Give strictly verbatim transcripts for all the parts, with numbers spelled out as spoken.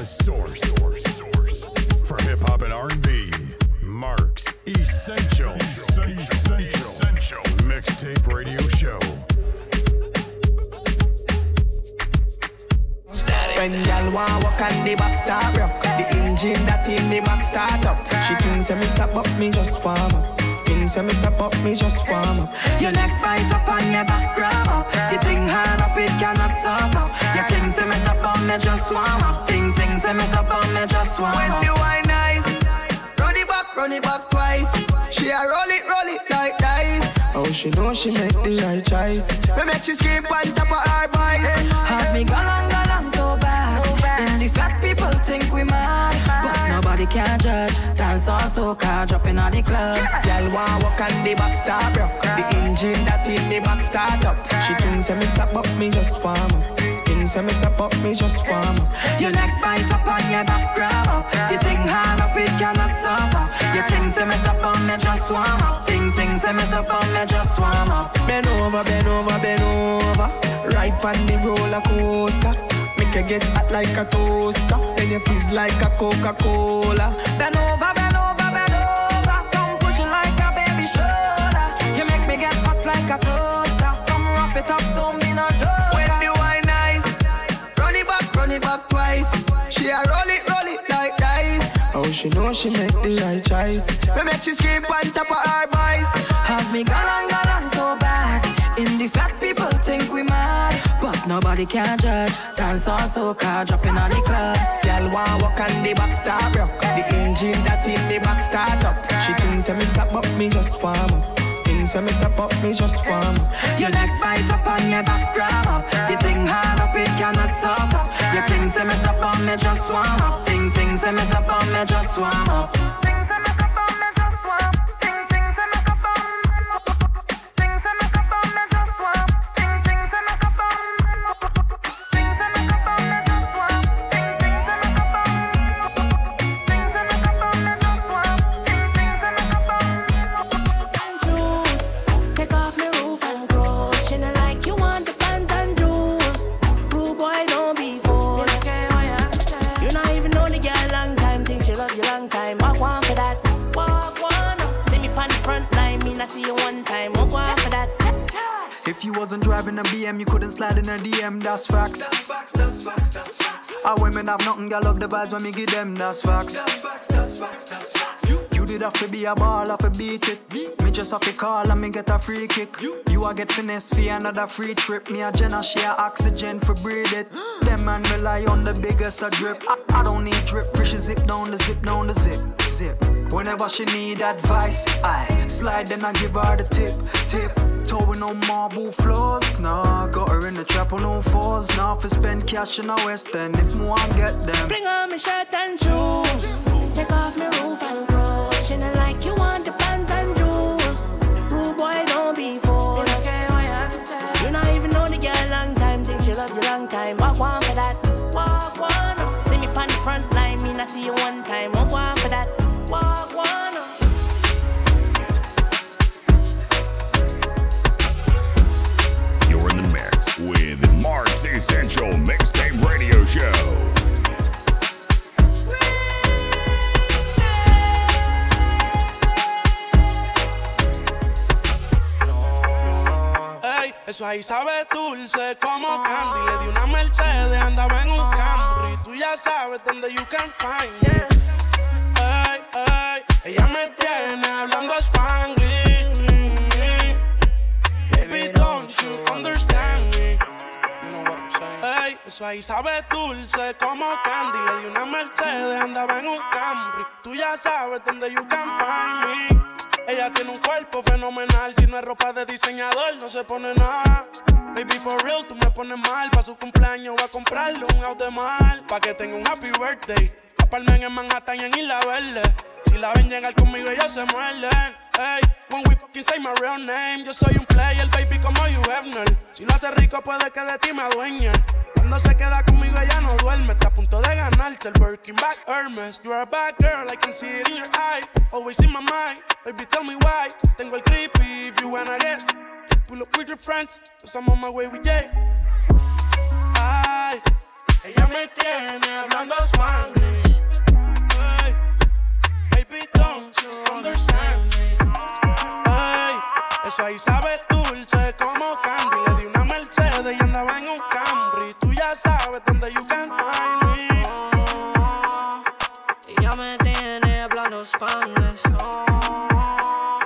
The source for hip-hop and R and B, Mark's Essential, Essential, Essential Mixtape Radio Show. When y'all wanna walk on the back star broke, the engine that's in the back start up. She thinks I stop up, me just warm up. Things I stop up, me just warm up. Your neck bite up on your back grab up. You think hard up, it cannot suffer. Your things I stop on, me just warm up. Things things I stop on, me just warm up. When the wine nice, run it back, run it back twice. She a roll it, roll it like dice. Oh, she know she make the right choice. Me make she scream on top of her voice. Have me galang galang so bad. And the fat people think we mad, but nobody can judge. Dance on soca, dropping on the club. Y'all wanna walk on the back star broke. The engine that's in the back start up. She thinks I me stop up, me just warm up. Things I me stop up, me just warm up. Your neck bite up on your back grab up. You think hard up, it cannot suffer. Your things I me stop on, me just warm up. Things things I me stop on, me just warm up. Bend over, bend over, bend over. Right on the roller coaster. Make you get hot like a toaster, then you fizz like a Coca-Cola. Bend over, bend over, bend over. Come push it like a baby shoulder. You make me get hot like a toaster. Come wrap it up, don't be no joker. When the wine nice, run it back, run it back twice. She a roll it, roll it like dice. Oh, she know she make the right choice. Me make she scream on top of her voice. Have me galang galang so bad. In the fat people think we mad, but nobody can judge. Dance on soca, dropping on the club. Y'all wanna walk on the back star broke. The engine that's in the back start up. She thinks I me stop up, me just warm up. Things I me stop up, me just warm up. Your neck bite up on your back grab up. You think hard up, it cannot suffer. Your things I me stop on, me just warm up. Things things I me stop on, me just warm up. If you wasn't driving a B M, you couldn't slide in a D M, that's facts. That's facts, that's facts, that's facts. Our women have nothing, girl, love the vibes when we give them, that's facts. That's facts, that's facts, that's facts. You, you did have to be a ball, have to beat it. Beat. Me just have to call and me get a free kick. You, you a get finesse for another free trip. Me a Jenna share oxygen for breathe it. Mm. Them man rely on the biggest a drip. I, I don't need drip, fresh zip down the zip, down the zip, zip. Whenever she need advice, I slide then I give her the tip, tip. Towing on marble floors, nah. Got her in the trap on all fours, nah. For spend cash in the West End, if more I get them. Bring on my shirt and shoes, take off my roof and clothes. She not like you want the pants and jewels. Rude boy, don't be fooled. You don't care what you have to say. You not even know the girl long time, think she love you long time. Walk one for that, walk one. See me pon the front line, me not see you one time. Walk one for that, walk one. With Mark's Essential Mixtape Radio Show. Eso ahí sabe dulce como candy. Le di una Mercedes, andaba en un Camry. Tú ya sabes donde you can find me. Ay, ay, ella me tiene hablando Spanglish. Baby, don't you understand me? You know what I'm saying. Ey, eso ahí sabe dulce como candy. Le di una Mercedes, andaba en un Camry. Tú ya sabes donde you can find me. Ella tiene un cuerpo fenomenal. Si no es ropa de diseñador, no se pone nada. Baby, for real, tú me pones mal. Pa' su cumpleaños voy a comprarle un auto de mal. Pa' que tenga un happy birthday. A Palmen en Manhattan y en Isla Verde. Si la ven llegar conmigo, ellos se muerden. Hey, when we fucking say my real name. Yo soy un player, baby, como you Hefner. Si lo hace rico, puede que de ti me adueñe. Cuando se queda conmigo, ella no duerme. Está a punto de ganarse el Birkin bag Hermes. You're a bad girl, I can see it in your eyes. Always in my mind, baby, tell me why. Tengo el creepy, if you wanna get. Pull up with your friends, cause I'm on my way with Jay. Ay, ella me tiene hablando Spanglish. Hey, baby, don't you understand me? Hey, eso ahí sabe dulce como candy. Le di una Mercedes y andaba en un Camry. Tú ya sabes dónde you can find me. Oh, ella me tiene hablando Spanglish. Oh,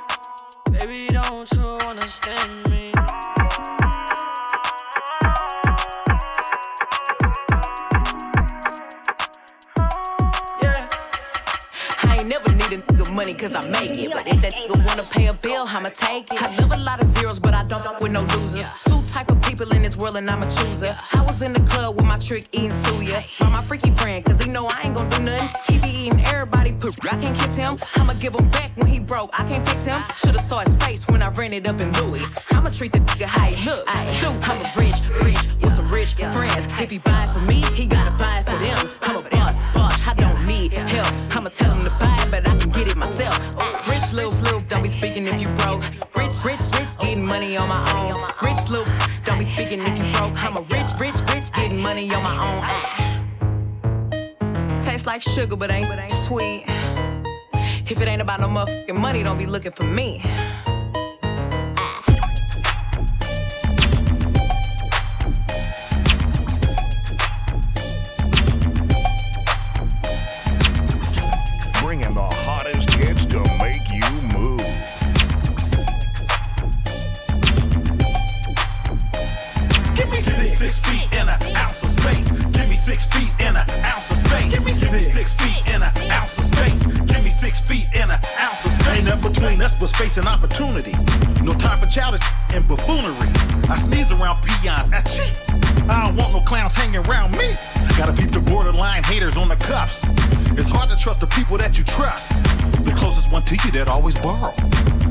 baby, don't you understand me? Money cause I make it, but if that nigga wanna pay a bill, I'ma take it. I live a lot of zeros, but I don't fuck with no losers. Two type of people in this world, and I'm a chooser. I was in the club with my trick eating suya by my freaky friend, cause he know I ain't gon' do nothing. He be eating everybody poop, I can't kiss him. I'ma give him back when he broke, I can't fix him. Shoulda saw his face when I ran it up in Louis. I'ma treat the nigga how he look. I do. I'm a rich, rich with some rich friends. If he buy it for me, he gotta buy it for them. I'm a boss, boss. I don't need help. I'ma tell him to buy it, but I can get it myself. Rich little, don't be speaking if you broke. Rich, rich, rich, getting money on my own. Rich little, don't be speaking if you broke. I'm a rich, rich, rich, getting money on my own. Tastes like sugar, but ain't sweet. If it ain't about no motherfucking money, don't be looking for me. Space and opportunity, no time for childish and buffoonery. I sneeze around peons, I cheat. I don't want no clowns hanging around me. Gotta peep the borderline haters on the cuffs. It's hard to trust the people that you trust. The closest one to you that always borrow.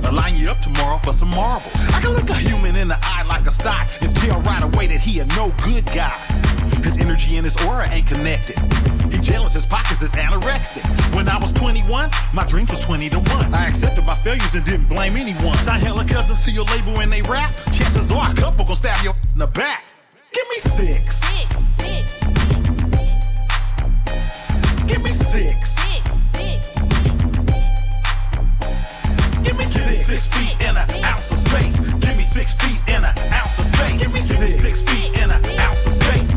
I'll line you up tomorrow for some marbles. I can look a human in the eye like a stock and tell right away that he a no good guy. His energy and his aura ain't connected. He jealous, his pockets is anorexic. When I was twenty-one, my dreams was twenty to one. I accepted my failures and didn't blame anyone. Sign hella cousins to your label and they rap. Chances are a couple gon' stab your in the back. Give me six. Give me six. Give me six. Six feet and an ounce of space. Give me six feet and an ounce of space. Give me six. Six feet and an ounce of space.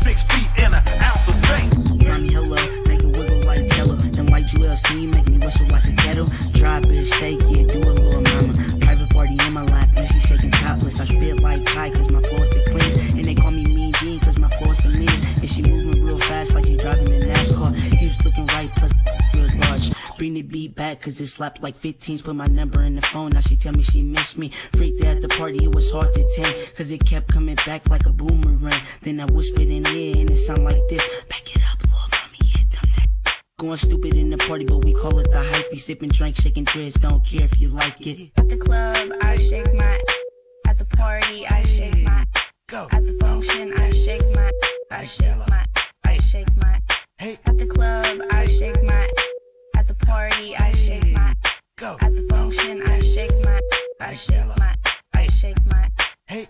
Six feet and an ounce of space. I'm hella, make it wiggle like jello. And like Joel's can you make me whistle like a kettle. Drop it, shake it, do a little mama. Private party in my lap and she shaking topless. I spit like pie cause my floor's the cleans. And they call me Mean Dean cause my floor's the means. And she moving real fast like she driving a NASCAR. Hips looking right plus real large. Bring the beat back cause it slapped like fifteens. Put my number in the phone, now she tell me she missed me. Freaked at the party, it was hard to tend cause it kept coming back like a boomerang. Then I whispered in it and it sound like this. Back it up, Lord mommy, yeah, dumb that. Going stupid in the party, but we call it the hype. We sipping drink, shaking dreads, don't care if you like it. At the club, I shake my. At the party, I shake my. At the function, I shake my. I shake my. I shake my. At the club, I shake my. At the party, I shake my. Go. At the function, I shake my. I shake my. I shake my. Hey.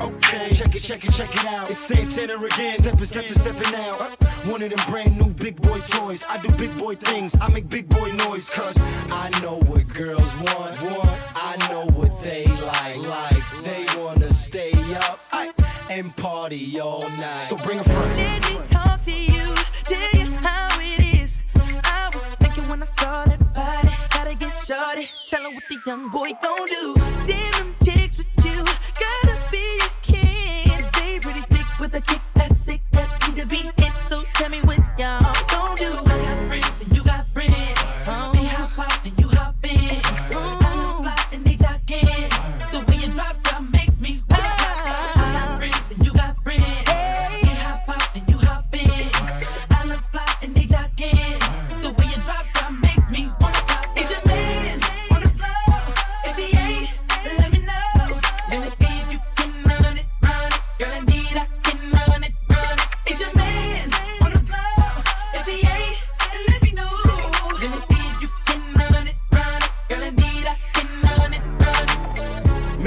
Okay, check it, check it, check it out. It's Santana again. Steppin', steppin', steppin' out. Uh- One of them brand new big boy toys. I do big boy things, I make big boy noise. Cause I know what girls want, want. I know what they like, like. They wanna stay up I, and party all night. So bring a friend. Let me talk to you, tell you how it is. I was thinking when I saw that body, gotta get shorty, tell her what the young boy gon' do. Then them chicks with you, gotta be your king. Stay pretty thick with a kick that's sick, that need to be it. So tell me what y'all gon' do. I got friends and you got friends. Oh. They hop out and you hop in. Oh. I look fly and they talk in. The way you drop down makes me wet. Oh. I got friends and you got friends. Hey. They hop out and you hop in. I look fly and they talk in. The way you drop down makes me wanna pop. Is your man on the floor? If he ain't, let me know.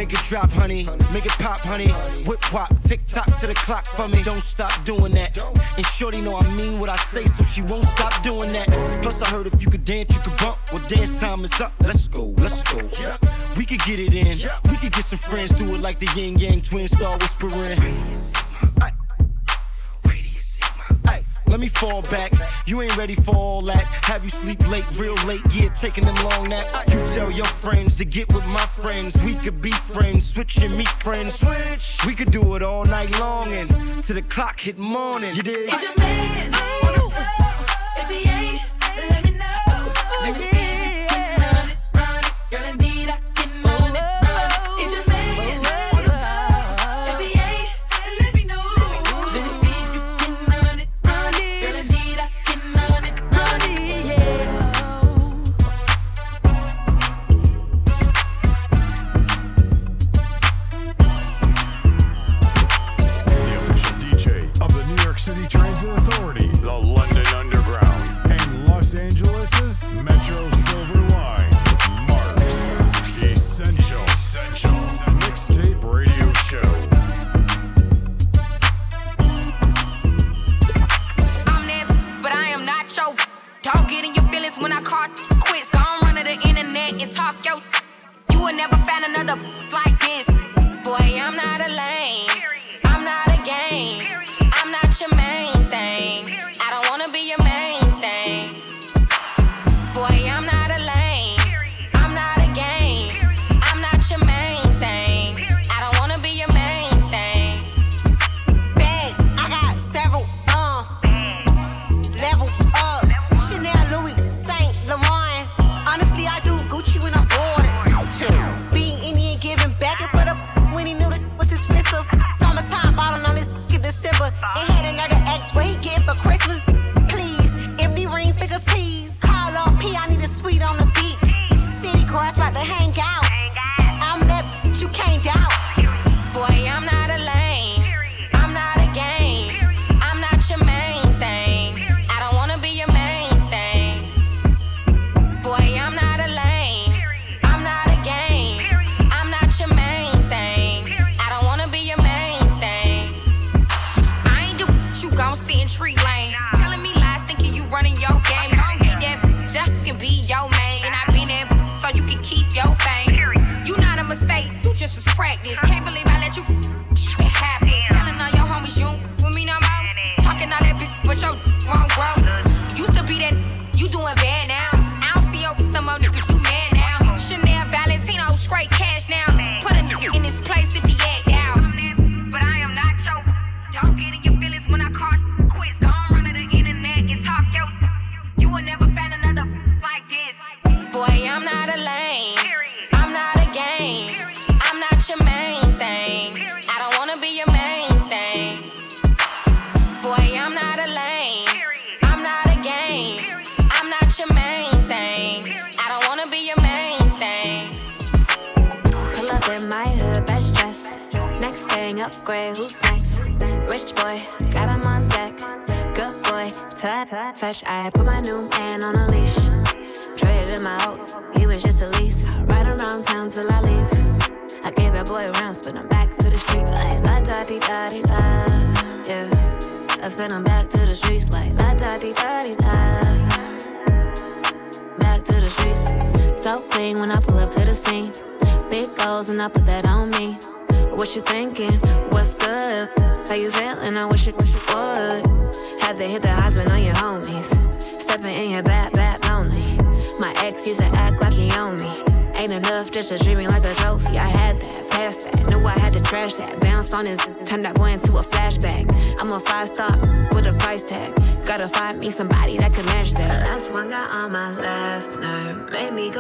Make it drop, honey. Make it pop, honey. Whip pop, tick tock to the clock for me. Don't stop doing that. And shorty know I mean what I say, so she won't stop doing that. Plus I heard if you could dance, you could bump. Well, dance time is up. Let's go, let's go. We could get it in. We could get some friends. Do it like the yin yang twins, star whispering. Let me fall back, you ain't ready for all that. Have you sleep late, real late, yeah, taking them long naps. You tell your friends to get with my friends. We could be friends, switch and meet friends. Switch. We could do it all night long and to the clock hit morning. You dig? If your man wanna go, if he ain't, let me know. Oh, yeah. Run it, girl, I need, I can run it.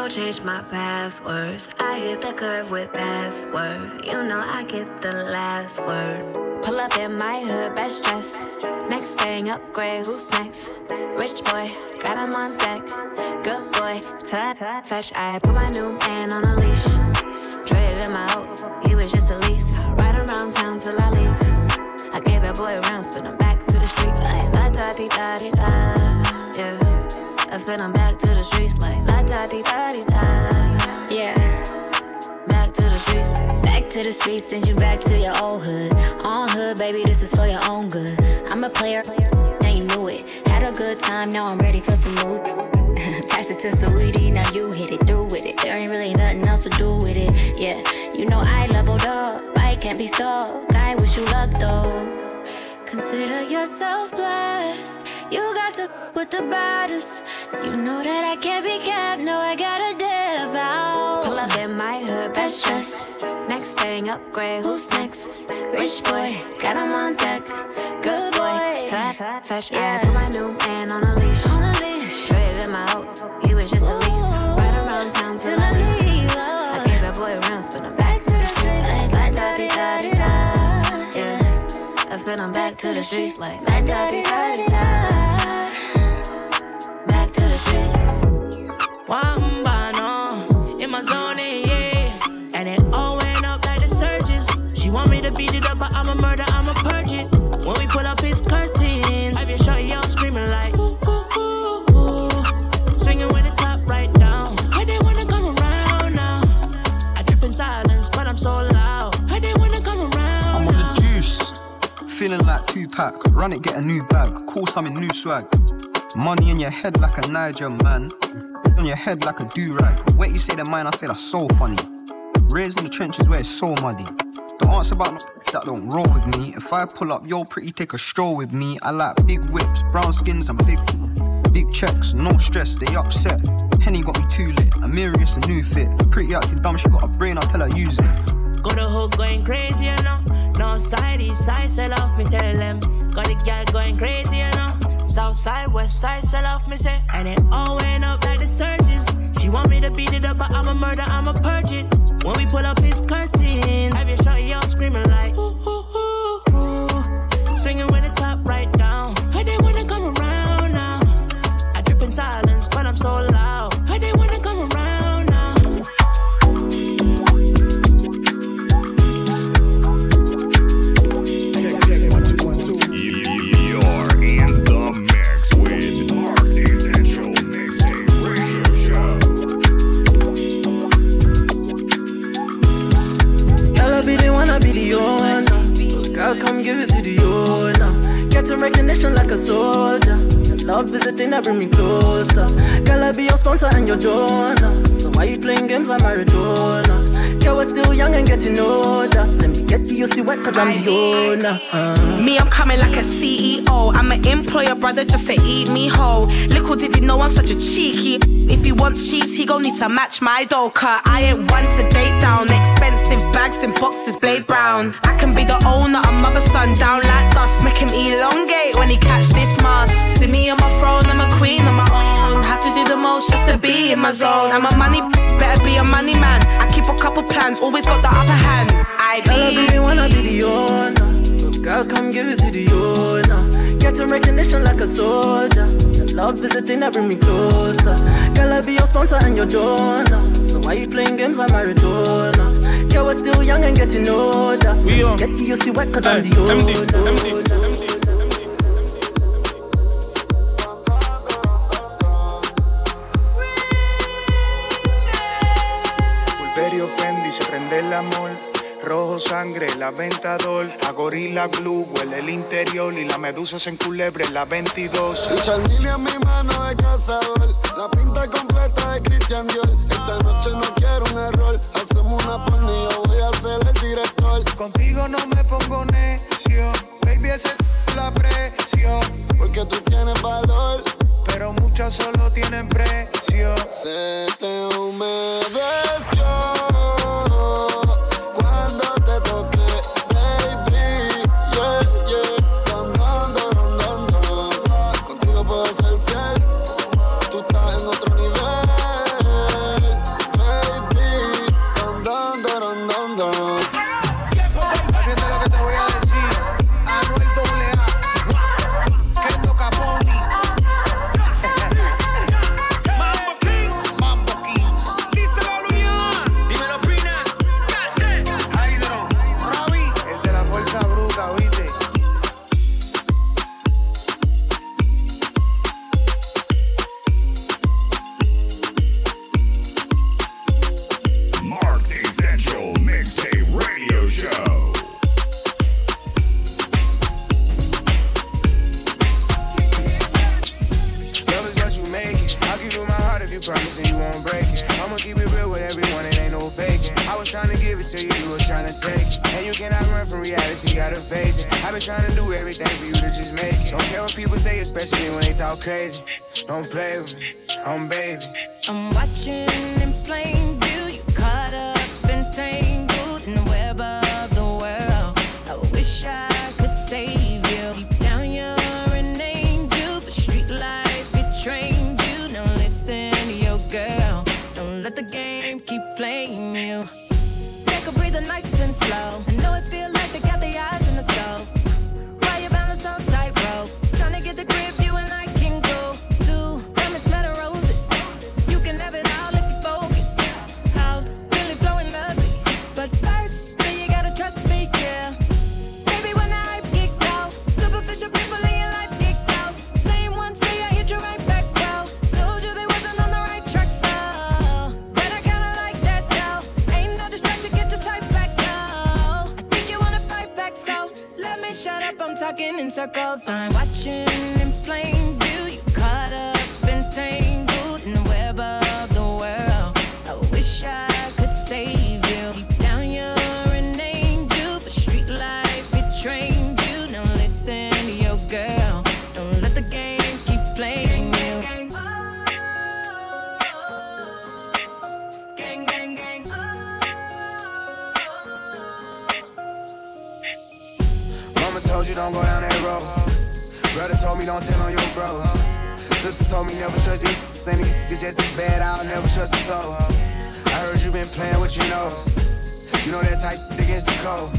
Change my passwords. I hit the curve with fast worth. You know I get the last word. Pull up in my hood, best dressed. Next thing upgrade, who's next? Rich boy, got him on deck. Good boy, till I fetch. I put my new man on a leash. Traded him out, he was just a lease. Ride around town till I leave. I gave that boy rounds, but I'm back to the street like la da dee da dee da. Yeah. I spin them back to the streets like la da dee da dee da. Yeah, back to the streets. to the streets, send you back to your old hood. On hood, baby, this is for your own good. I'm a player, and you knew it. Had a good time, now I'm ready for some mood. Pass it to Saweetie, now you hit it, through with it. There ain't really nothing else to do with it, yeah. You know I leveled up, I can't be stopped. I wish you luck, though. Consider yourself blessed. You got to f*** with the baddest. You know that I can't be kept, no, I gotta dip out. Pull up in my hood, best dress. Next thing, upgrade, who's next? Rich boy, got him on deck. Good boy, tight, fresh, yeah. I put my new man on a leash. On a leash. Straight in my out, he was just a lease. Right around town till I leave. I gave that boy rounds, but I'm back to the streets. Like, like, da di da di da. Yeah, I spin him back to the streets. Like, like, da di da di da. Wambano, in my zone, yeah. And it all went up like the surgeons. She want me to beat it up, but I'm a murder, I'm a purge it. When we pull up his curtains, I be shorty out screaming like, ooh, ooh, ooh, ooh. Swinging with the top right down. Why they wanna come around now? I drip in silence, but I'm so loud. Why they wanna come around I'm now? On the juice, feeling like two-pack. Run it, get a new bag, call something new swag. Money in your head like a Niger, man. It's on your head like a do-rag. Where you say the mine, I say that's so funny. Raised in the trenches where it's so muddy. Don't answer about no that don't roll with me. If I pull up, yo, pretty, take a stroll with me. I like big whips, brown skins and big big checks. No stress, they upset. Henny got me too lit. Amirius a new fit. Pretty acting dumb, she got a brain, I'll tell her use it. Got the hook going crazy, you know. No side, east side, sell off, me tell them. Got the gal going crazy, you know. South side, west side, sell off me say. And it all went up like the surges. She want me to beat it up, but I'm a murder, I'm a purge it. When we pull up his curtains, I be shorty out screaming like, ooh, ooh, ooh, ooh. Swinging with the top right down. Why they wanna come around now? I drip in silence, but I'm so loud. Why they wanna come around now? Check, check, one, two, one, two. You, you're in with Dark Essential Mixtape Radio Show. Girl, I be the one, I be the owner. Girl, come give it to the owner. Getting recognition like a soldier. Love is the thing that bring me closer. Girl, I be your sponsor and your donor. So why you playing games like Maradona? Girl, we're still young and getting older. Send me get the U C wet cause I'm the owner. uh. Me, I'm coming like a C E O. I'm an employer, brother, just to eat me whole. Little did he know I'm such a cheeky. If he wants cheese, he gon' need to match my dough. Cause I ain't one to date down. Expensive bags and boxes, Blade Brown. I can be the owner of mother son down like dust. Make him elongate when he catch this mask. See me on my throne, I'm a queen on my own. Have to do the most just to be in my zone. I'm a money, better be a money man. I keep a couple plans, always got the upper hand. I be. Girl, I really wanna be the owner. So girl, come give it to the owner. Getting recognition like a soldier. Your love is the thing that bring me closer. Girl, I be your sponsor and your donor. So why you playing games like Maradona? Girl, we're still young and getting older. So we on. Get the U C wet cause hey, I'm the owner. M D, M D. El amor, rojo sangre, la ventador, a gorila glue, huele el interior y la medusa se enculebre en la veintidós. El charnilio en mi mano de cazador, la pinta completa de Christian Dior. Esta noche no quiero un error, hacemos una porno y yo voy a ser el director. Contigo no me pongo necio, baby, esa es la presión, porque tú tienes valor, pero muchas solo tienen precio. Se te humedeció. Essential Mixtape it to you, you were trying to take it. And you cannot run from reality, gotta face it. I've been trying to do everything for you to just make it. Don't care what people say, especially when they talk crazy. Don't play with me, I'm baby. I'm watching in plain view, you caught up and tangled in the web of the world. I wish I could save you. Deep down you're an angel, but street life, it trained you. Now listen to your girl, don't let the game keep playing you. Take a breather nice and slow, I know it feels like they got their eyes in the soul. Why you balance on tightrope, trying to get the grip you and I can go to. Diamonds, metal, roses, you can have it all if you focus. House really flowing lovely, but first, then you gotta trust me, yeah. Baby, when I get out, superficial people in your life get out. Same one say I hit you right back out. Told you they wasn't on the right track, so but I kinda like that though. Ain't no distraction, get your sight back now. I think you wanna fight back, so let me shut up, I'm talking in circles. I'm watching in plain view, you caught up and tangled in the web of the world. I wish I could save you. Deep down you're an angel, but street life, it trained you. Now listen to your girl, don't let the game keep playing you. Gang, gang, gang. Mama told you don't go down that road. Brother told me don't tell on your bros. Sister told me never trust these. Then it's just as bad, I'll never trust a soul. I heard you been playing with your nose. You know that type against the code.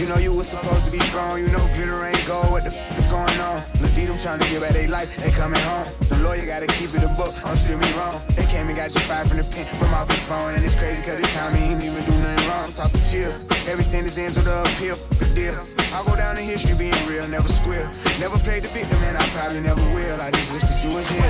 You know you was supposed to be strong. You know glitter ain't gold. What the f is going on? Look, them trying to get back they life. They coming home. The lawyer gotta keep it a book. I'm still me wrong. They came and got you fired from the pen, from off his phone. And it's crazy cause this time he ain't even do nothing wrong. I'm talking chills. Every sentence ends with a appeal. The deal. I'll go down in history being real. Never squeal. Never played the victim and I probably never will. I just wish that you was here.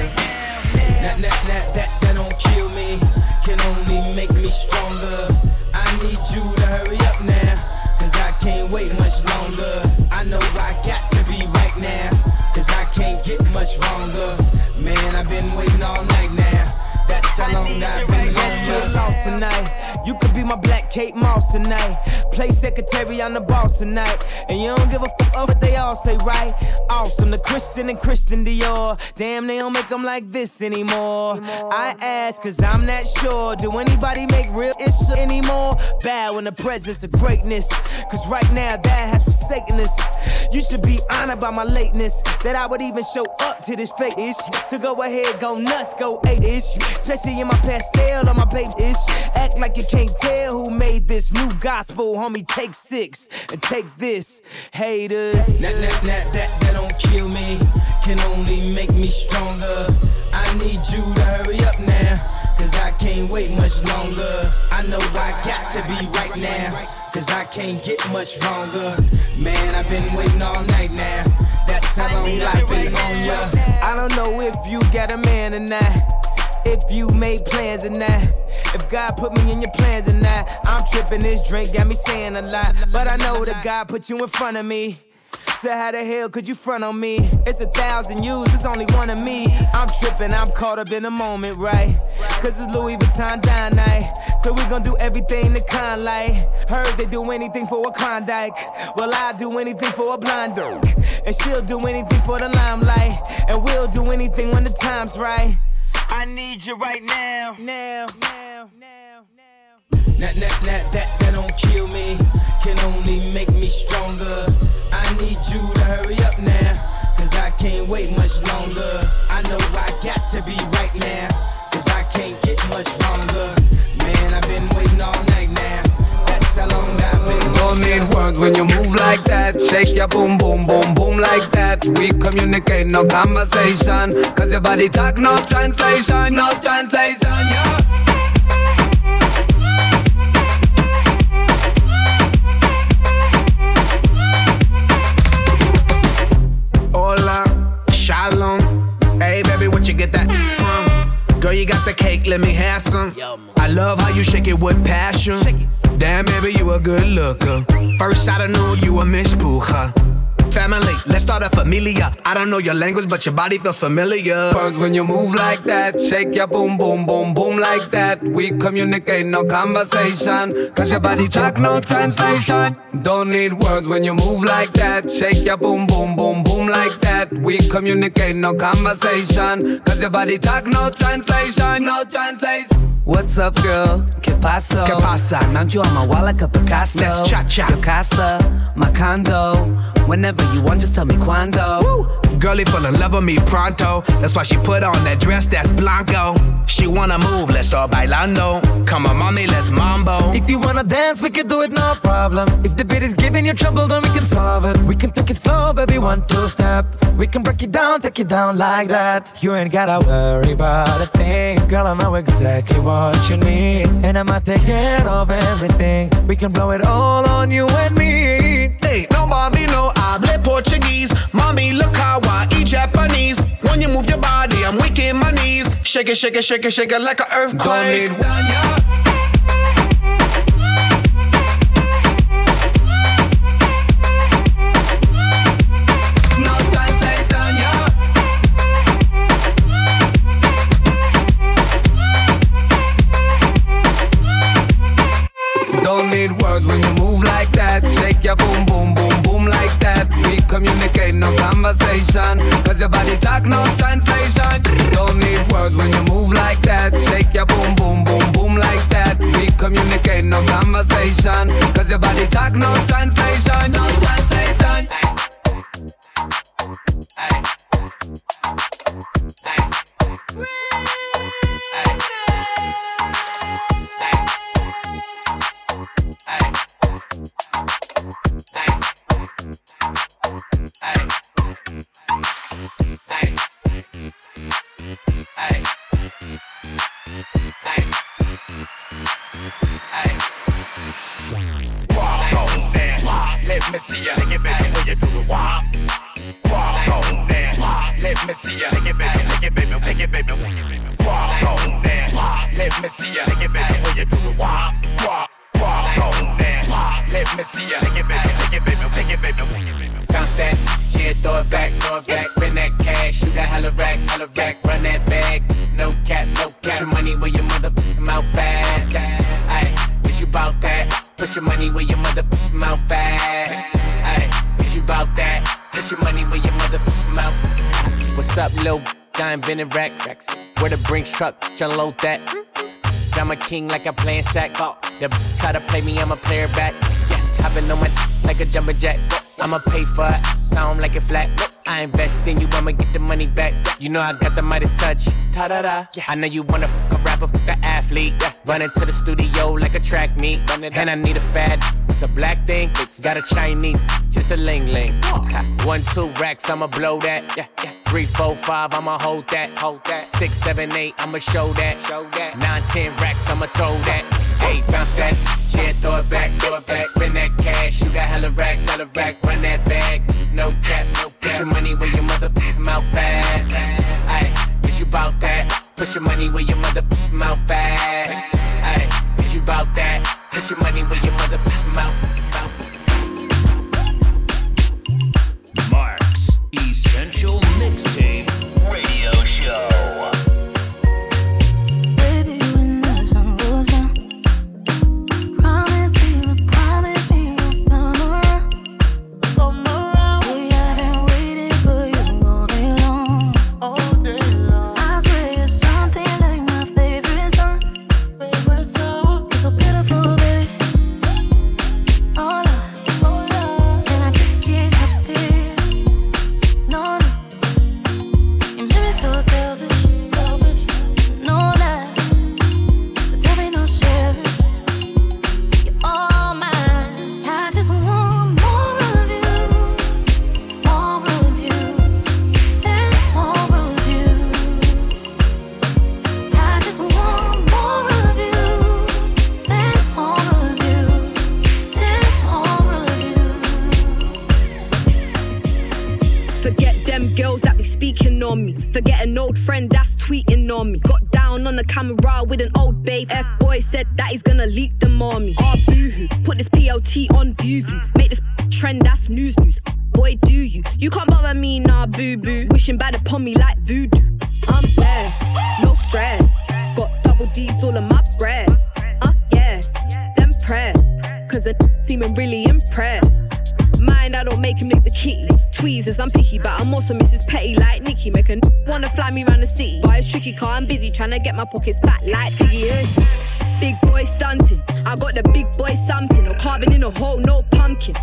That, that, that, that, that don't kill me. Can only make me stronger. I need you to hurry up now. Cause I can't wait much longer. I know I got to be right now. Cause I can't get much longer. Man, I've been waiting all night now. That's how long I've been lost. Get lost tonight. You could be my black Kate Moss tonight. Play secretary, I'm the boss tonight. And you don't give a fuck of what they all say, right? Awesome, the Christian and Christian Dior. Damn, they don't make them like this anymore. I ask, cause I'm not sure. Do anybody make real issues anymore? Bow in the presence of greatness. Cause right now, that has forsaken us. You should be honored by my lateness. That I would even show up to this fake ish. So go ahead, go nuts, go eight ish. Especially in my pastel on my baby ish. Act like you can't tell who made this new gospel. Homie, take six and take this. Haters. That, that, that, that, that don't kill me. Can only make me stronger. I need you to hurry up now. Cause I can't wait much longer. I know I got to be right now. Cause I can't get much longer. Man, I've been waiting all night now. That's how long I've been on ya. I don't know if you got a man or not. If you made plans or not, if God put me in your plans or not. I'm tripping, this drink got me saying a lot. But I know that God put you in front of me. So how the hell could you front on me? It's a thousand yous, it's only one of me. I'm tripping, I'm caught up in the moment, right? Cause it's Louis Vuitton dine night. So we gon' do everything the kind like. Heard they do anything for a Klondike. Well, I do anything for a blind dog. And she'll do anything for the limelight. And we'll do anything when the time's right. I need you right now. Now, now, now, now. That, that, that, that, that don't kill me. Can only make me stronger. I need you to hurry up now. Cause I can't wait much longer. I know I got to be right now. Cause I can't get much longer. Man, I've been waiting all night now. That's how long I've been. Don't need words when you move like that. Shake your boom, boom, boom, boom like that. We communicate, no conversation. Cause your body talk, no translation, no translation, yeah. Hola, shalom. Hey baby, what you get that from? Girl, you got the cake, let me have some. I love how you shake it with passion. Damn, baby, you a good looker. First I done knew you a Miss Pooja. family. Let's start a familia. I don't know your language, but your body feels familiar. Burns when you move like that. Shake your boom, boom, boom, boom like that. We communicate, no conversation. Cause your body talk, no translation. Don't need words when you move like that. Shake your boom, boom, boom, boom like that. We communicate, no conversation. Cause your body talk, no translation, no translation. What's up, girl? ¿Qué paso? ¿Qué pasa? I mount you on my wall like a Picasso. Let's cha-cha. Your casa, my condo. Whenever you want, just tell me cuando. Woo! Girlie fell in love with me pronto. That's why she put on that dress that's blanco. She wanna move, let's start bailando. Come on, mommy, let's mambo. If you wanna dance, we can do it, no problem. If the beat is giving you trouble, then we can solve it. We can take it slow, baby, one, two step. We can break it down, take it down like that. You ain't gotta worry about a thing. Girl, I know exactly what What you need, and I'ma take care of everything. We can blow it all on you and me. Hey, no mommy, no hable Portuguese. Mommy, look how I eat Japanese. When you move your body, I'm weak in my knees. Shake it, shake it, shake it, shake it like an earthquake. Don't need one, yeah. Words when you move like that, shake your boom, boom, boom, boom like that. We communicate, no conversation. Cause your body talk, no translation. Don't need words when you move like that. Shake your boom, boom, boom, boom like that. We communicate, no conversation. Cause your body talk, no translation, no translation. Ay. Ay. Ay. Ay. Bending racks, where the Brinks truck, unload that. I'm a king like I'm playing sack. The b- try to play me, I'm a player back. Yeah, hopping on my d- like a jumper jack. I'ma pay for it, I don't like it flat. I invest in you, I'ma get the money back. You know I got the Midas touch. Ta da da. I know you wanna fuck a rapper, fuck a athlete. Run into the studio like a track meet. And I need a fad, it's a black thing. Got a Chinese, just a ling ling. One, two racks, I'ma blow that. Yeah, yeah. Three, four, five, I'ma hold that, hold that. Six, seven, eight, I'ma show that, show that. Nine, ten racks, I'ma throw that. Eight, bounce that, yeah, throw it back, throw it back. Spend that cash, you got hella racks, hella rack. Run that bag, no cap, no cap. Put your money where your motherfucking mouth at. Ayy, is you bout that? Put your money where your motherfucking mouth at. Ayy, is you bout that? Put your money where your motherfucking mouth at. Essential Mixtape Radio Show. Baby, when the sun goes down, promise me, you, promise me you'll come around. Come around. See, I've been waiting for you all day long. All day long. I swear you're something like my favorite song. Favorite song. You're so beautiful, baby. All I, all I, and I just can't help it. So selfish, selfish, no lie, but there ain't no sheriff. You're all mine. I just want more of you, more of you, and more of you. I just want more of you, and more of you, and more of you. Forget them girls that be speaking on me. Forget an old friend that's tweeting on me. Got down on the camera with an old babe. F-boy said that he's gonna leak them on me. Ah, boohoo, put this P L T on view view. Make this trend, that's news news. Boy, do you. You can't bother me, nah, boo-boo. Wishing bad upon me like voodoo. I'm blessed, no stress. Got double D's all in my breast. Uh, yes, them pressed. Cause the seeming really impressed. Mind, I don't make him lick the kitty. Tweezers, I'm picky, but I'm also Missus Petty like Nikki. Make a n- wanna fly me round the city. But it's tricky, car I'm busy trying to get my pockets fat like Biggie. Hey. Big boy stunting, I got the big boy something. Or carving in a hole, no pumpkin.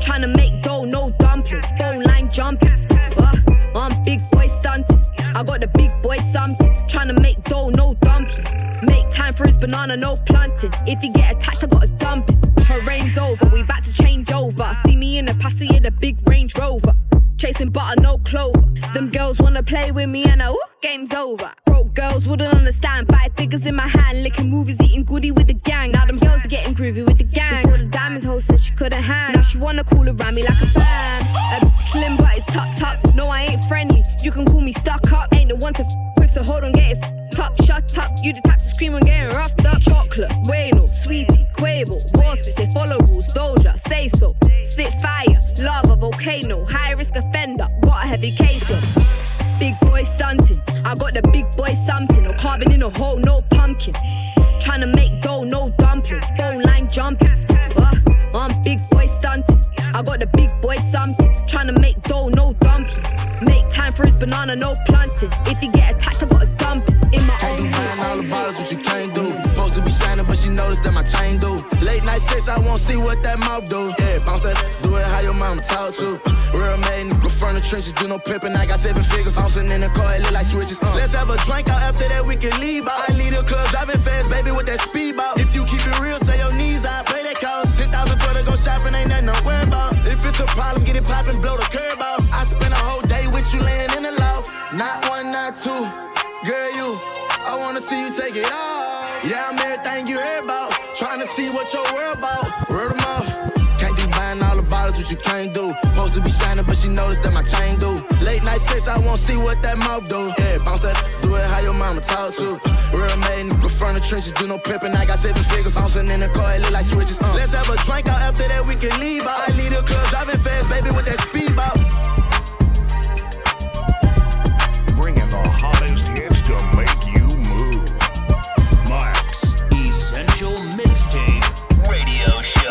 Trying to make dough, no dumpling. Phone line jumping. Uh, I'm big boy stunting, I got the big boy something. Trying to make dough, no dumpling. Make time for his banana, no planting. If he get attached, I gotta dump him. Her reign's over, we back to change over. See me in the passy in the big Range Rover. Chasing butter, no clover. Them girls wanna play with me and I, ooh, game's over. Broke girls wouldn't understand. Five figures in my hand, licking movies, eating goodie with the gang. Now them girls be getting groovy with the gang. Before the diamonds hoe said she couldn't hang. Now she wanna call around me like a fan. A slim but it's tucked up. No, I ain't friendly, you can call me stuck up. Ain't the one to f with, so hold on, get it f- Top, shut up, you the type to scream when getting roughed up. Chocolate, bueno, sweetie, Quavo, boss bitch, they follow rules, Doja, say so. Spit fire, lava, volcano, high risk offender, got a heavy case of. Big boy stunting, I got the big boy something. Or carving in a hole, no pumpkin. Trying to make dough, no dumpling. Phone line jumping. Uh, I'm big boy stunting, I got the big boy something. Trying to make dough, no dumpling. Make time for his banana, no planting. If you get attached, I gotta dump it. Can't do buying all the bottles, what you can't do. Supposed to be shining, but she noticed that my chain do. Late night sex, I won't see what that mouth do. Yeah, bounce that, do it how your mama talk to. Real man, nigga from the trenches, do no pimping. I got seven figures, bouncing in the car, it look like switches. Uh. Let's have a drink out, after that we can leave out. I lead the club, driving fast, baby, with that speed ball. If you keep it real, say your knees out, pay that cost. ten thousand for to go shopping, ain't nothing to worry about. If it's a problem, get it poppin', blow the curb out. I spend a whole day with you laying in the loft. Not one, not two. Girl, you, I wanna see you take it off. Yeah, I'm everything you hear about. Tryna see what your world about. Word of mouth. Can't be buying all the bottles, what you can't do. Supposed to be shining, but she noticed that my chain do. Late night sex, I won't see what that mouth do. Yeah, bounce that, do it how your mama talk to. Real man, nigga from the trenches, do no pimping. I got seven figures, bouncing in the car, it look like switches. Uh. Let's have a drink out, after that we can leave out. I lead the club, driving fast, baby, with that speedboat. Bringing the hottest hits to make you move. Mark's Essential Mixtape Radio Show.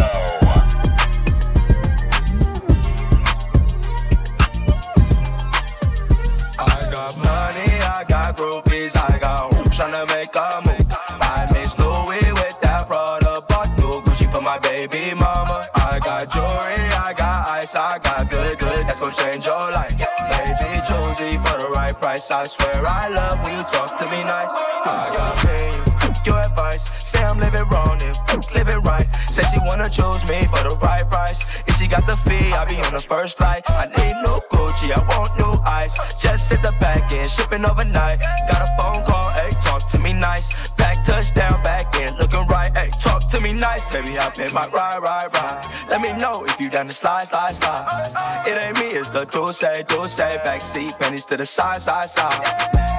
I got money, I got groupies, I got hoops, tryna make a move. I miss Louis with that Prada, bought new Gucci for my baby mama. I got jewelry, I got ice, I got good, good, that's gon' change your life. Baby Josie for the right price, I swear I love when you talk to me nice. I gotta pay you, your advice. Say I'm living wrong and living right. Say she wanna choose me for the right price. If she got the fee, I'll be on the first flight. I need no Gucci, I want new ice. Just hit the back end, shipping overnight. Got a phone call, hey, talk to me nice. Back touchdown, back end, looking right, hey, talk to me nice. Baby, hop in my ride, ride, ride. Let me know if you down to slide, slide, slide. It ain't me, it's the dulce, dulce. Backseat, pennies to the side, side, side.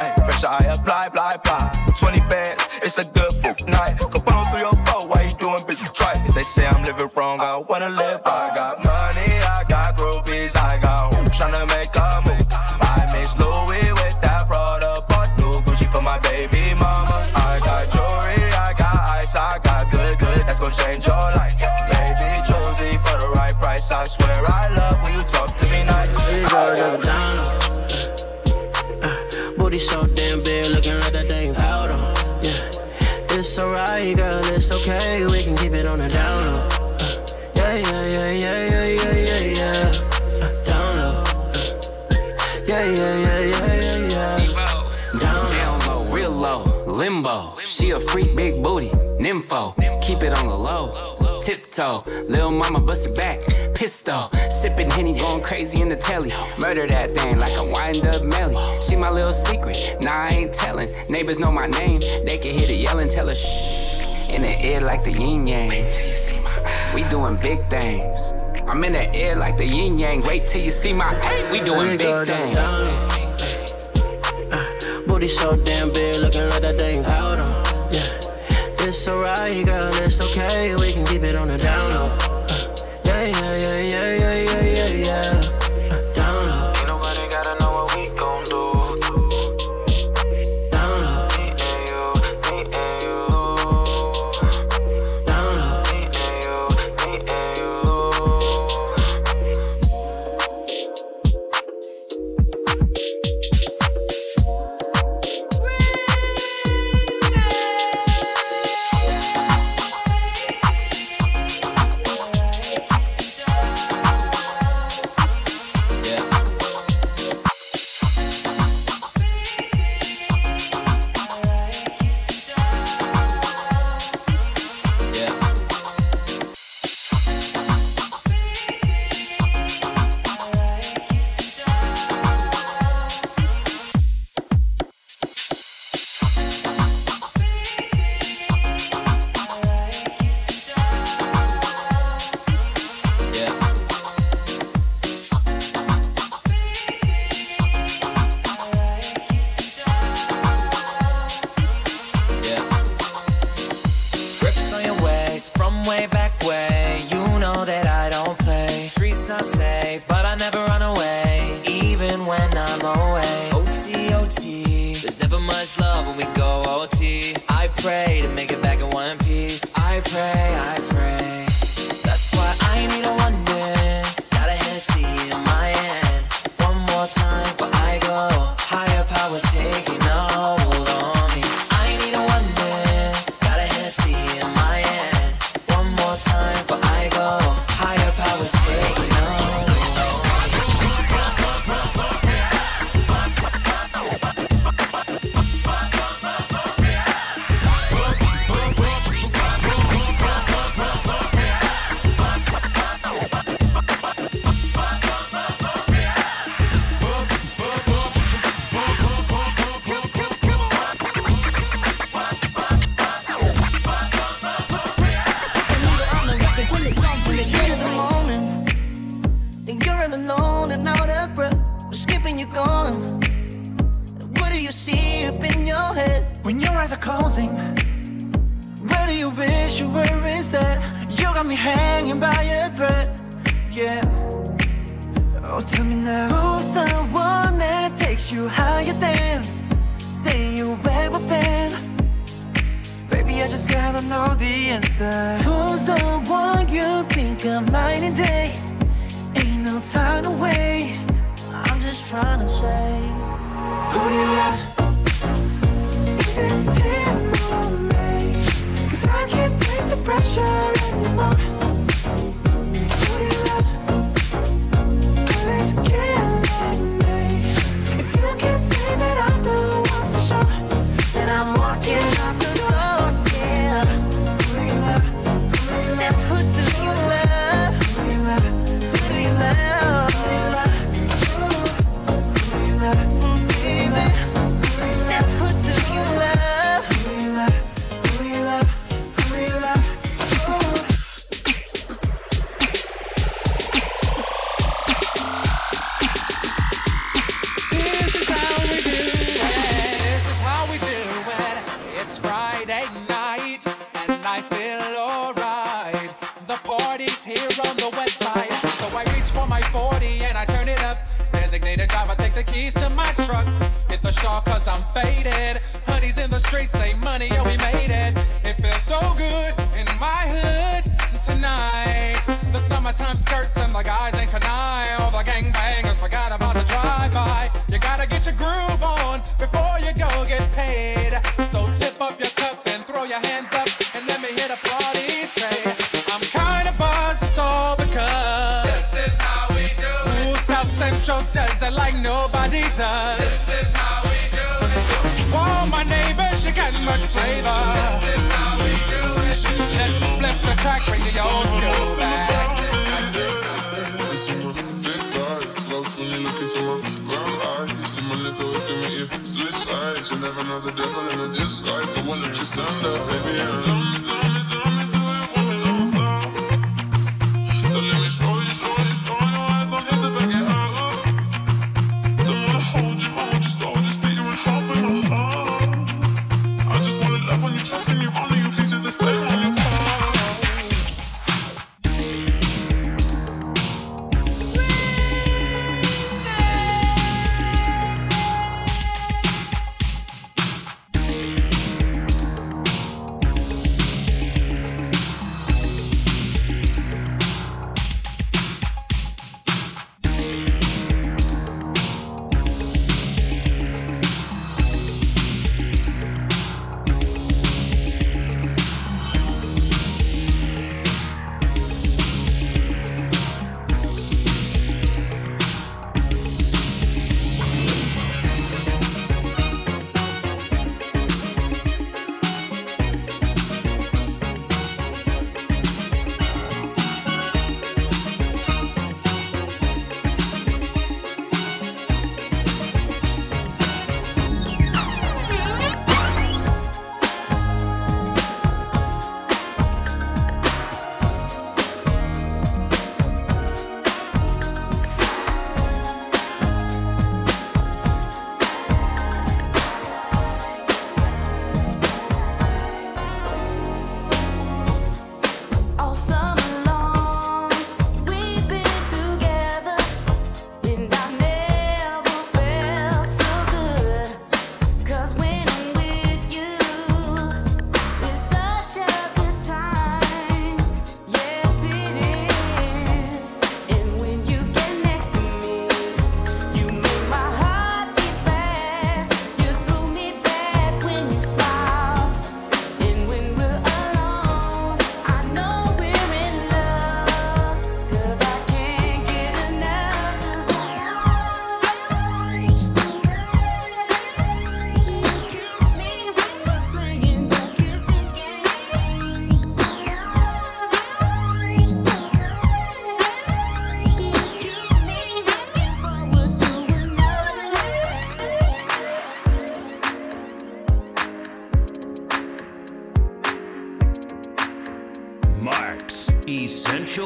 Hey, pressure I apply, apply, apply. twenty bands, it's a good fuck night. Capone through your phone, why you doing, bitch, you try. If they say I'm living wrong, I wanna live. I got money, I got groupies, I got who tryna make a move. I miss Louis with that Prada, bought new Gucci for my baby mama. I got jewelry, I got ice, I got good, good, that's gon' change your life. Baby Josie for the right price, I swear I love when you talk to me nice. I got down, uh, booty so damn big, looking like that thing powder. Yeah, it's alright, girl, it's okay, we can keep it on the down low. Uh, yeah, yeah, yeah, yeah, yeah, yeah, yeah, uh, down low. Uh, yeah, yeah, yeah, yeah, yeah, yeah. Down, down low, real low, limbo. She a freak, big booty, nympho. Keep it on the low. Tiptoe, lil' mama bust it back, pistol, sippin' Henny, going crazy in the telly. Murder that thing like a wind-up melly. She my little secret, nah, I ain't tellin'. Neighbors know my name, they can hear the yellin'. Tell her shh, in the ear like the yin-yangs. We doing big things. I'm in the ear like the yin-yangs. Wait till you see my ape, we doing big things. Uh, booty so damn big, looking like that thing powder. Yeah. It's alright, girl, it's okay, we can keep it on the down low. Uh, yeah, yeah, yeah, yeah, yeah, yeah, yeah, yeah, uh, down low. much love when we go O T. I pray to make it back in one piece. I pray, I pray. That's why I need a one dance. Got a Hennessy in my hand. One more time before I go. Higher powers taking a hold on me. I need a one dance. Got a Hennessy in my hand. One more time before I go. Higher powers taking a hold on me.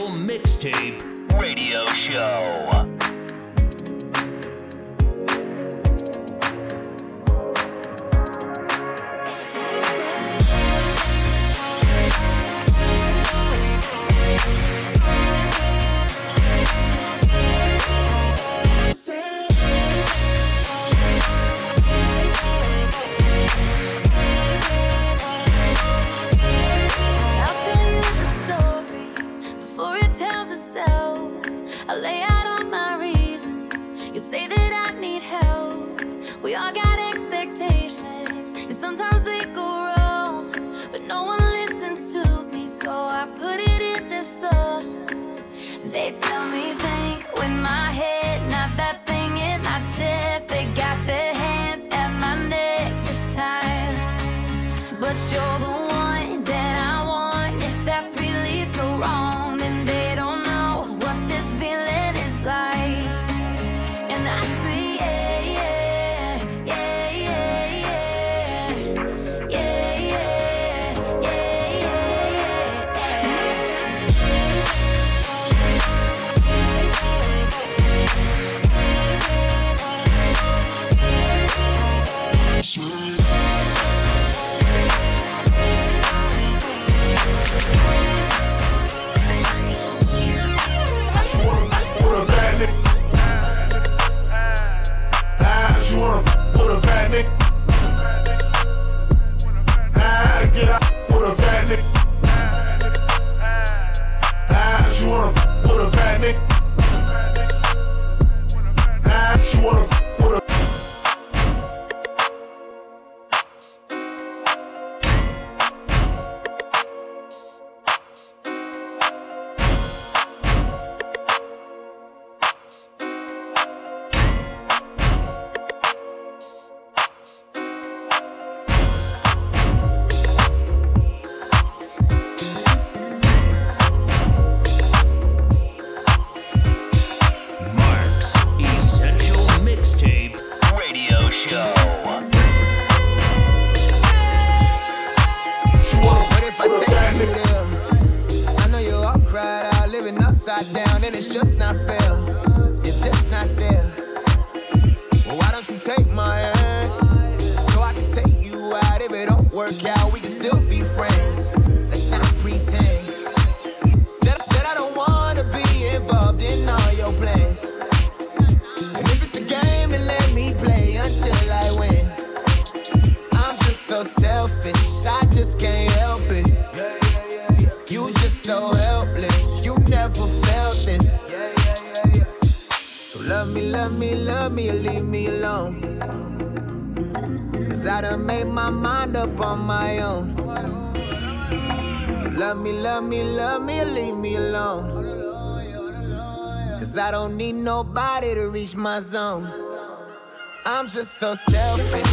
Real Mixtape Radio Show. I don't need nobody to reach my zone. I'm just so selfish.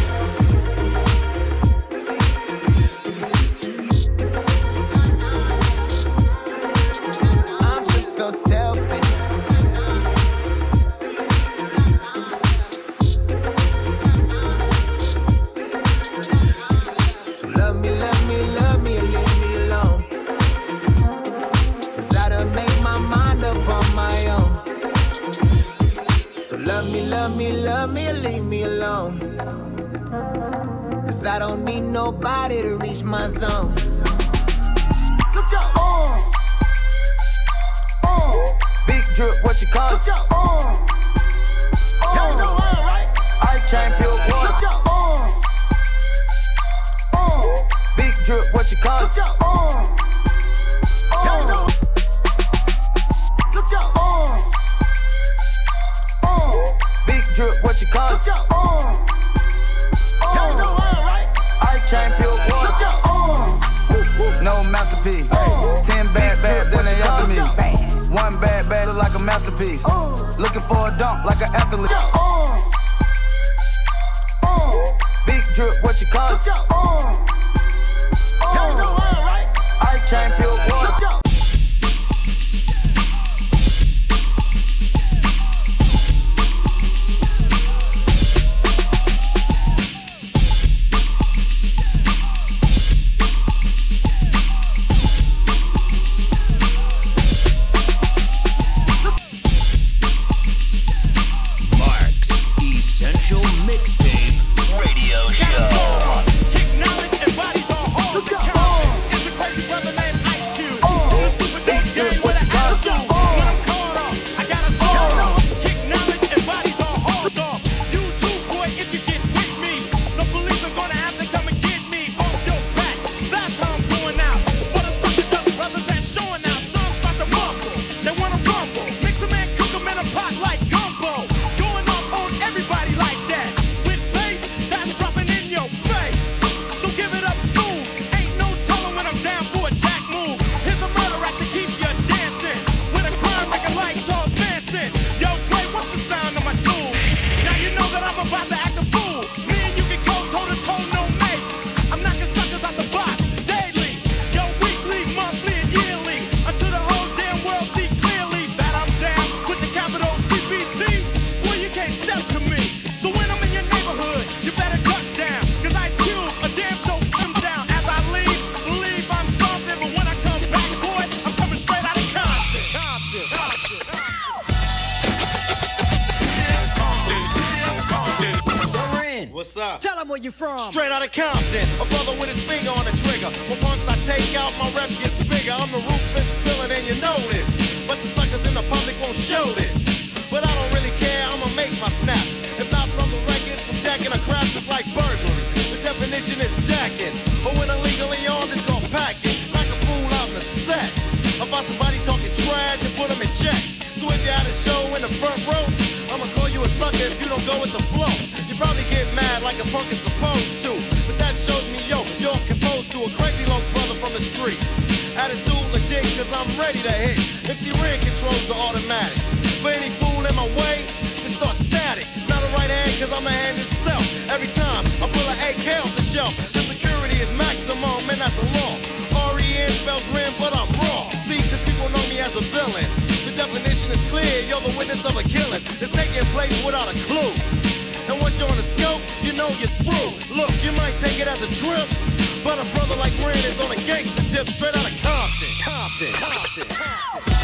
I don't need nobody to reach my zone. Let's go. Uh, uh, Big drip, what you call it? Let's go. Uh, uh, Y'all know her, right? I can't feel one. Let's go. Uh, uh, Big drip, what you call it? Let's go. Uh, uh, Y'all know. Let's go. Uh, uh, Big drip, what you call it? Let's go. Uh, uh, Y'all know her. Champion, let's go. Uh, no masterpiece. Uh, Ten bad bads and they after me. Bad. One bad bad look like a masterpiece. Uh, Looking for a dunk like an athlete. Uh, uh, Big drip, what you call it? Y'all uh, know her, right? I champion, let's go. Nah. Tell them where you from. Straight out of Compton. A brother with his finger on the trigger. But once I take out, my rep gets bigger. I'm the ruthless villain and you know this. But the suckers in the public won't show this. But I don't really care, I'ma make my snaps. If not from the records, from jacking a crap, just like burglary. The definition is jacking. But when illegally armed, it's called packing. Like a fool out in the set. I find somebody talking trash and put them in check. So if you're at a show in the front row, I'ma call you a sucker if you don't go with the flow. You probably get mad like a punk is supposed to. But that shows me, yo, you're composed to a crazy little brother from the street. Attitude legit, cause I'm ready to hit. M C Ren controls the automatic. For any fool in my way, it starts static. Not a right hand, cause I'm a hand itself. Every time I pull an A K off the shelf, the security is maximum, and that's a law. R E N spells Ren, but I'm raw. See, cause people know me as a villain. The definition is clear, you're the witness of a killing. It's taking place without a clue. And once you're on the scope, you know you're through. Look, you might take it as a trip, but a brother like Ren is on a gangster tip, straight out of Compton. Compton, Compton, Compton.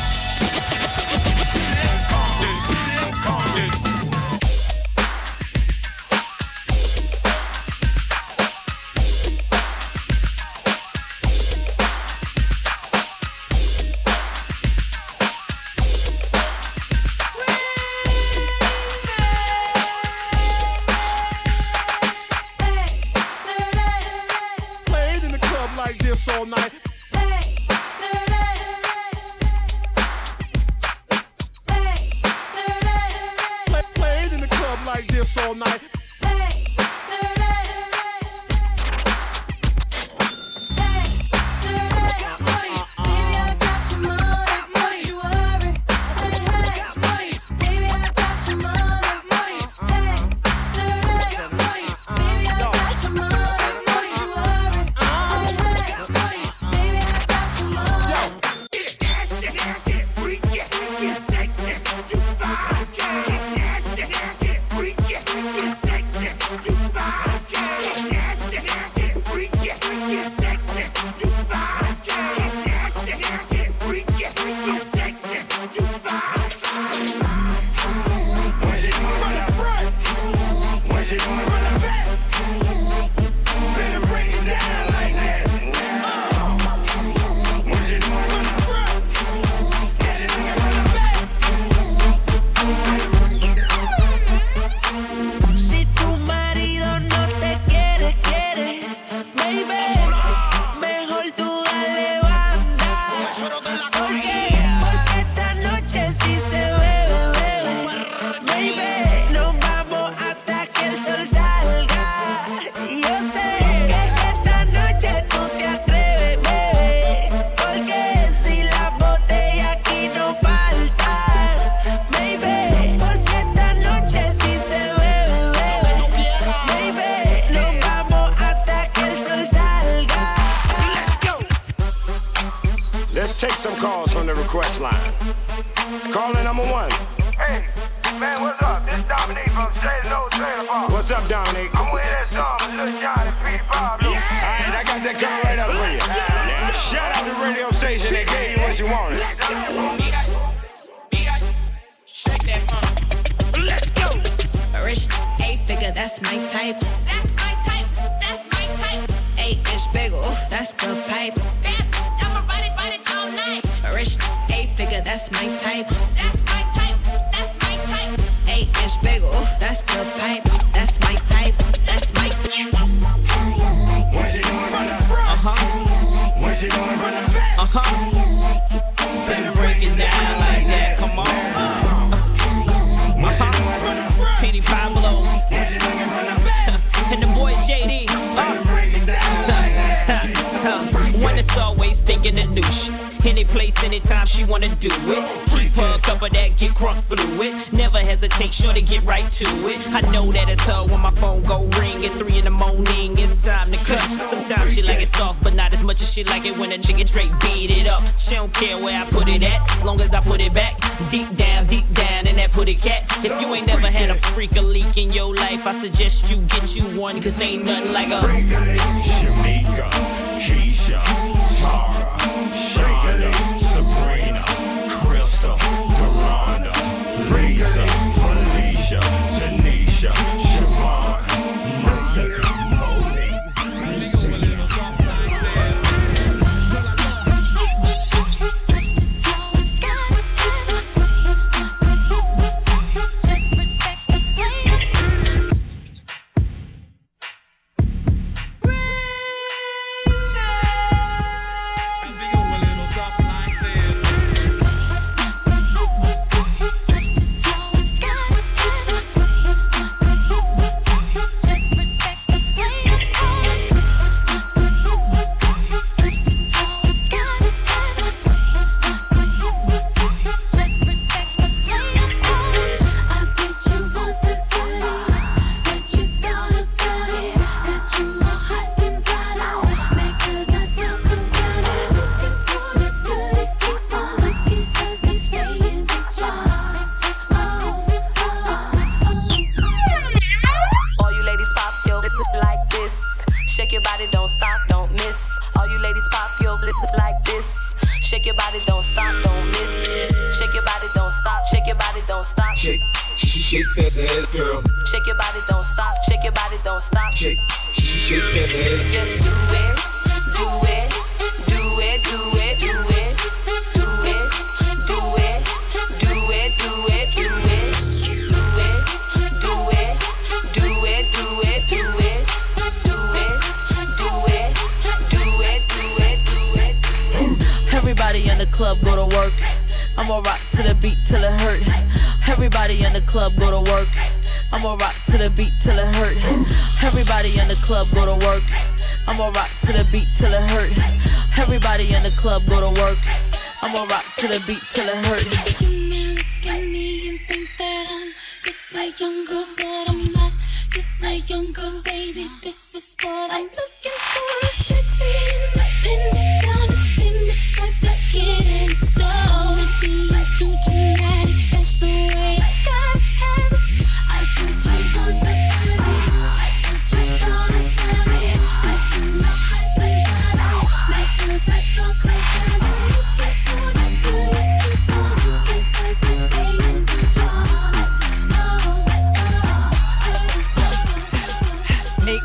Cause ain't nothing like a Brinkley, Shamika, Keisha, Tara, Shonda, Sabrina, Crystal, Deronda, Lisa, Felicia, Tanisha, Siobhan, Shake your body, don't stop, don't miss. Shake your body, don't stop. Shake your body, don't stop. Shake, shake that ass, girl. Shake your body, don't stop. Shake your body, don't stop. Shake, shake that ass. Just do it, do it, do it, do it, do it, do it, do it, do it, do it, do it, do it, do it, do it, do it, do it, do it, do it, do it, do it, do it, do it. Everybody in the club go to work. I'ma rock to the beat till it hurt. Everybody in the club go to work. I'ma rock to the beat till it hurt. Everybody in the club go to work. I'ma rock to the beat till it hurt. Everybody in the club go to work. I'ma rock to the beat till it hurt. You may look at me and think that I'm just a young girl, but I'm not just a young girl, baby. This is what I'm looking for. A sexy independent, gonna spin it, so let's get in the store. Not being too dramatic, that's the way I gotta have it. I put you on the body, I put you on the body, but you know how to body. Make girls that talk like that.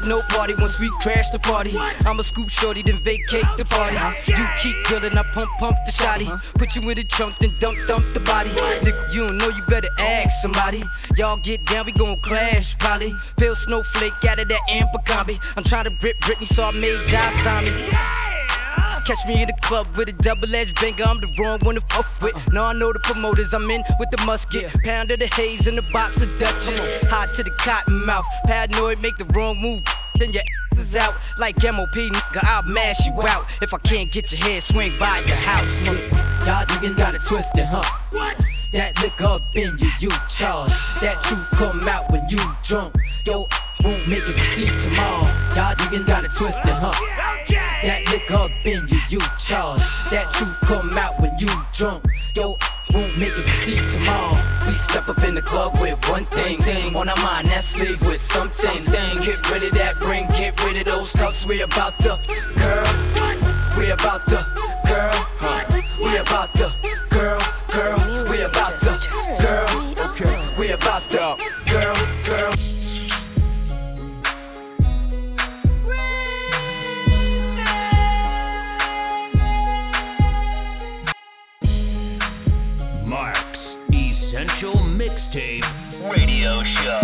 No party once we crash the party. I'ma scoop shorty, then vacate the party. You keep killing, I pump, pump the shotty. Put you in the trunk, then dump, dump the body. Nigga, you don't know, you better ask somebody. Y'all get down, we gon' clash, probably. Pale snowflake out of that amber combi. I'm trying to rip Britney, so I made John sign me. Catch me in the club with a double-edged banger. I'm the wrong one to fuck with. Now I know the promoters, I'm in with the musket. Pound of the haze in the box of Dutchess. Hot to the cotton mouth. Paranoid, make the wrong move. Then your ass is out. Like M O P, nigga, I'll mash you out. If I can't get your head, swing by your house. Y'all niggas got it twisted, huh? What? That liquor up in you, you charge. That truth come out when you drunk. Yo, won't make it to see tomorrow. Y'all niggas got it twisted, huh? That liquor up in you, you charge. That truth come out when you drunk. Yo, won't make it to see tomorrow. We step up in the club with one thing, thing on our mind, that's leave with something, thing. Get rid of that ring, get rid of those cuffs. We about to, girl. We about to, girl. We about to, girl, girl. We about to, girl. We about to, girl, girl. Essential Mixtape Radio Show.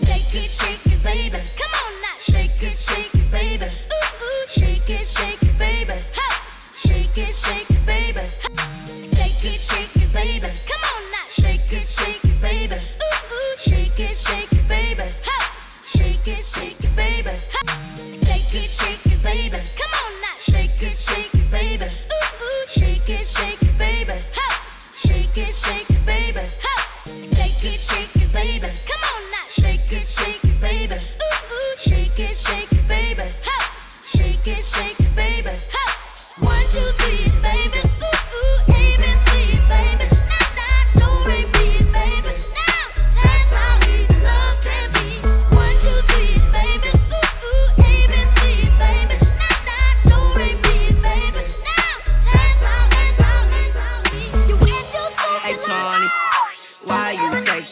Shake it, shake it, baby. Come on now. Shake it, shake it, baby. Ooh, ooh. Shake it, shake it, baby. Ha. Shake it, shake it, baby. Ha. Shake it, shake it, baby. Come on now. Shake it, shake it, baby. Ooh, ooh. Shake it, shake it, baby. Ha. Shake it, shake it, baby. Ha. Shake it, shake it, baby. Come on now. Shake it, shake it, baby. Ooh, ooh. Shake it, shake it, baby. Ha! Shake it, shake it, baby. Ha! Shake it, shake it, baby. Come on now. Shake it, shake it, baby. Ooh, ooh. Shake it, shake it, baby. Ha! Shake it, shake it, baby. Ha! One, two, three, baby. Ooh, ooh. A, B, C, baby. Why you take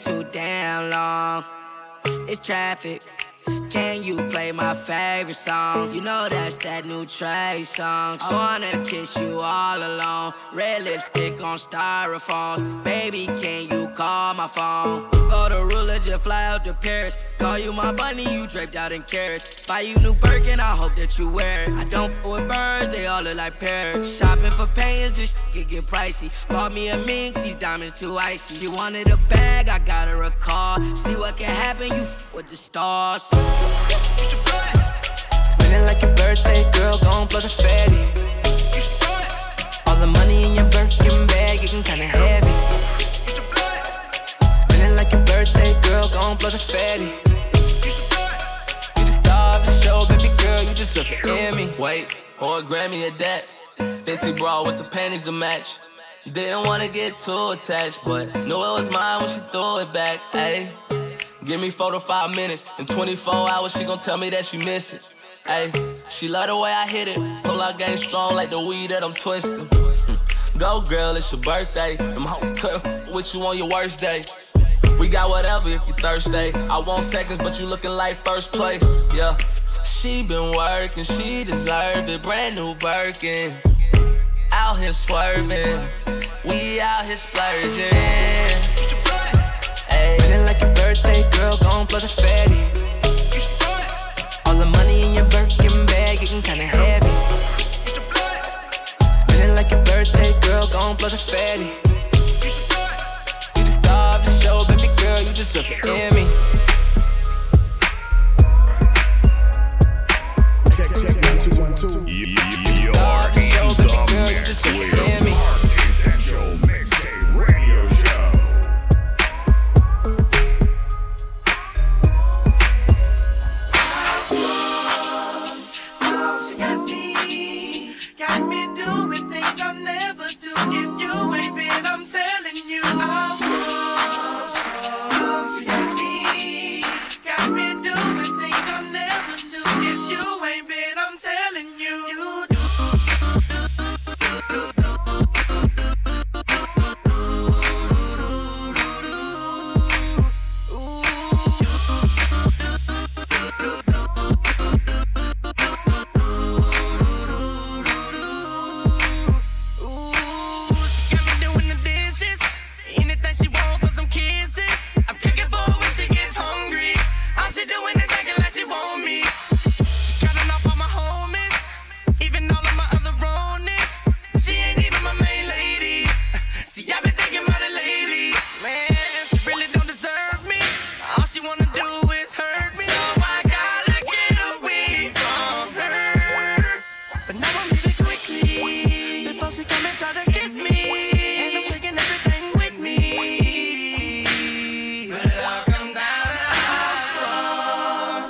too damn long? It's traffic. Can when you play my favorite song. You know that's that new Trey song. I wanna kiss you all alone. Red lipstick on styrofoams. Baby, can you call my phone? Go to Ruler, just fly out to Paris. Call you my bunny, you draped out in carrots. Buy you new Birkin, I hope that you wear it. I don't f with birds, they all look like parrots. Shopping for pants, this shit can get pricey. Bought me a mink, these diamonds too icy. She wanted a bag, I got her a car. See what can happen, you f with the stars. Spinning like your birthday, girl, gon' blow the fatty. All the money in your Birkin bag, it can kinda heavy. Spinning like your birthday, girl, gon' blow the fatty. Wait, or a Grammy at that. Fenty bra with the panties to match. Didn't wanna get too attached, but knew it was mine when she threw it back. Ayy, give me four to five minutes. In twenty-four hours, she gon' tell me that she miss it. Ayy, she love the way I hit it. Pull out game strong like the weed that I'm twisting. Go girl, it's your birthday. Them hoes couldn't with you on your worst day. We got whatever if you thirsty. I want seconds, but you looking like first place. Yeah. She been working, she deserve it. Brand new Birkin, out here swerving, we out here splurging. Ayy. Spinning like your birthday, girl, gon' blow the fatty. All the money in your Birkin bag, getting kinda heavy. Spinning like your birthday, girl, gon' blow the fatty. You the star of the show, baby girl, you deserve an Emmy. Check, check, one, two, one, two. You're in the mix with Mark's Essential Mixtape Radio Show. Cause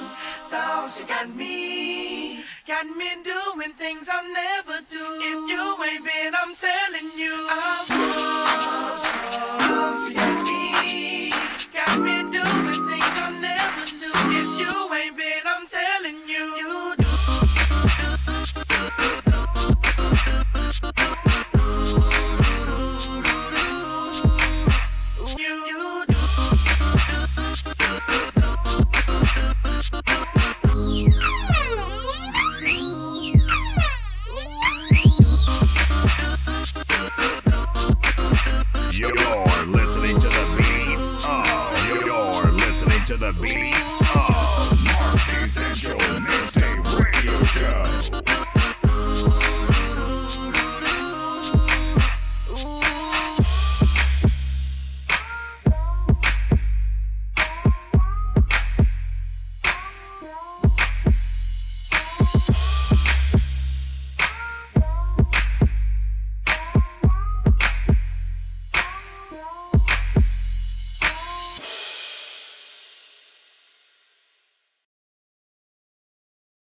you got me, got me doing things I'll never do. If you ain't been, I'm telling you. Cause you got me, got me doing things I'll never do. If you ain't been. The beats of Mark's Essential Mixtape Radio Show.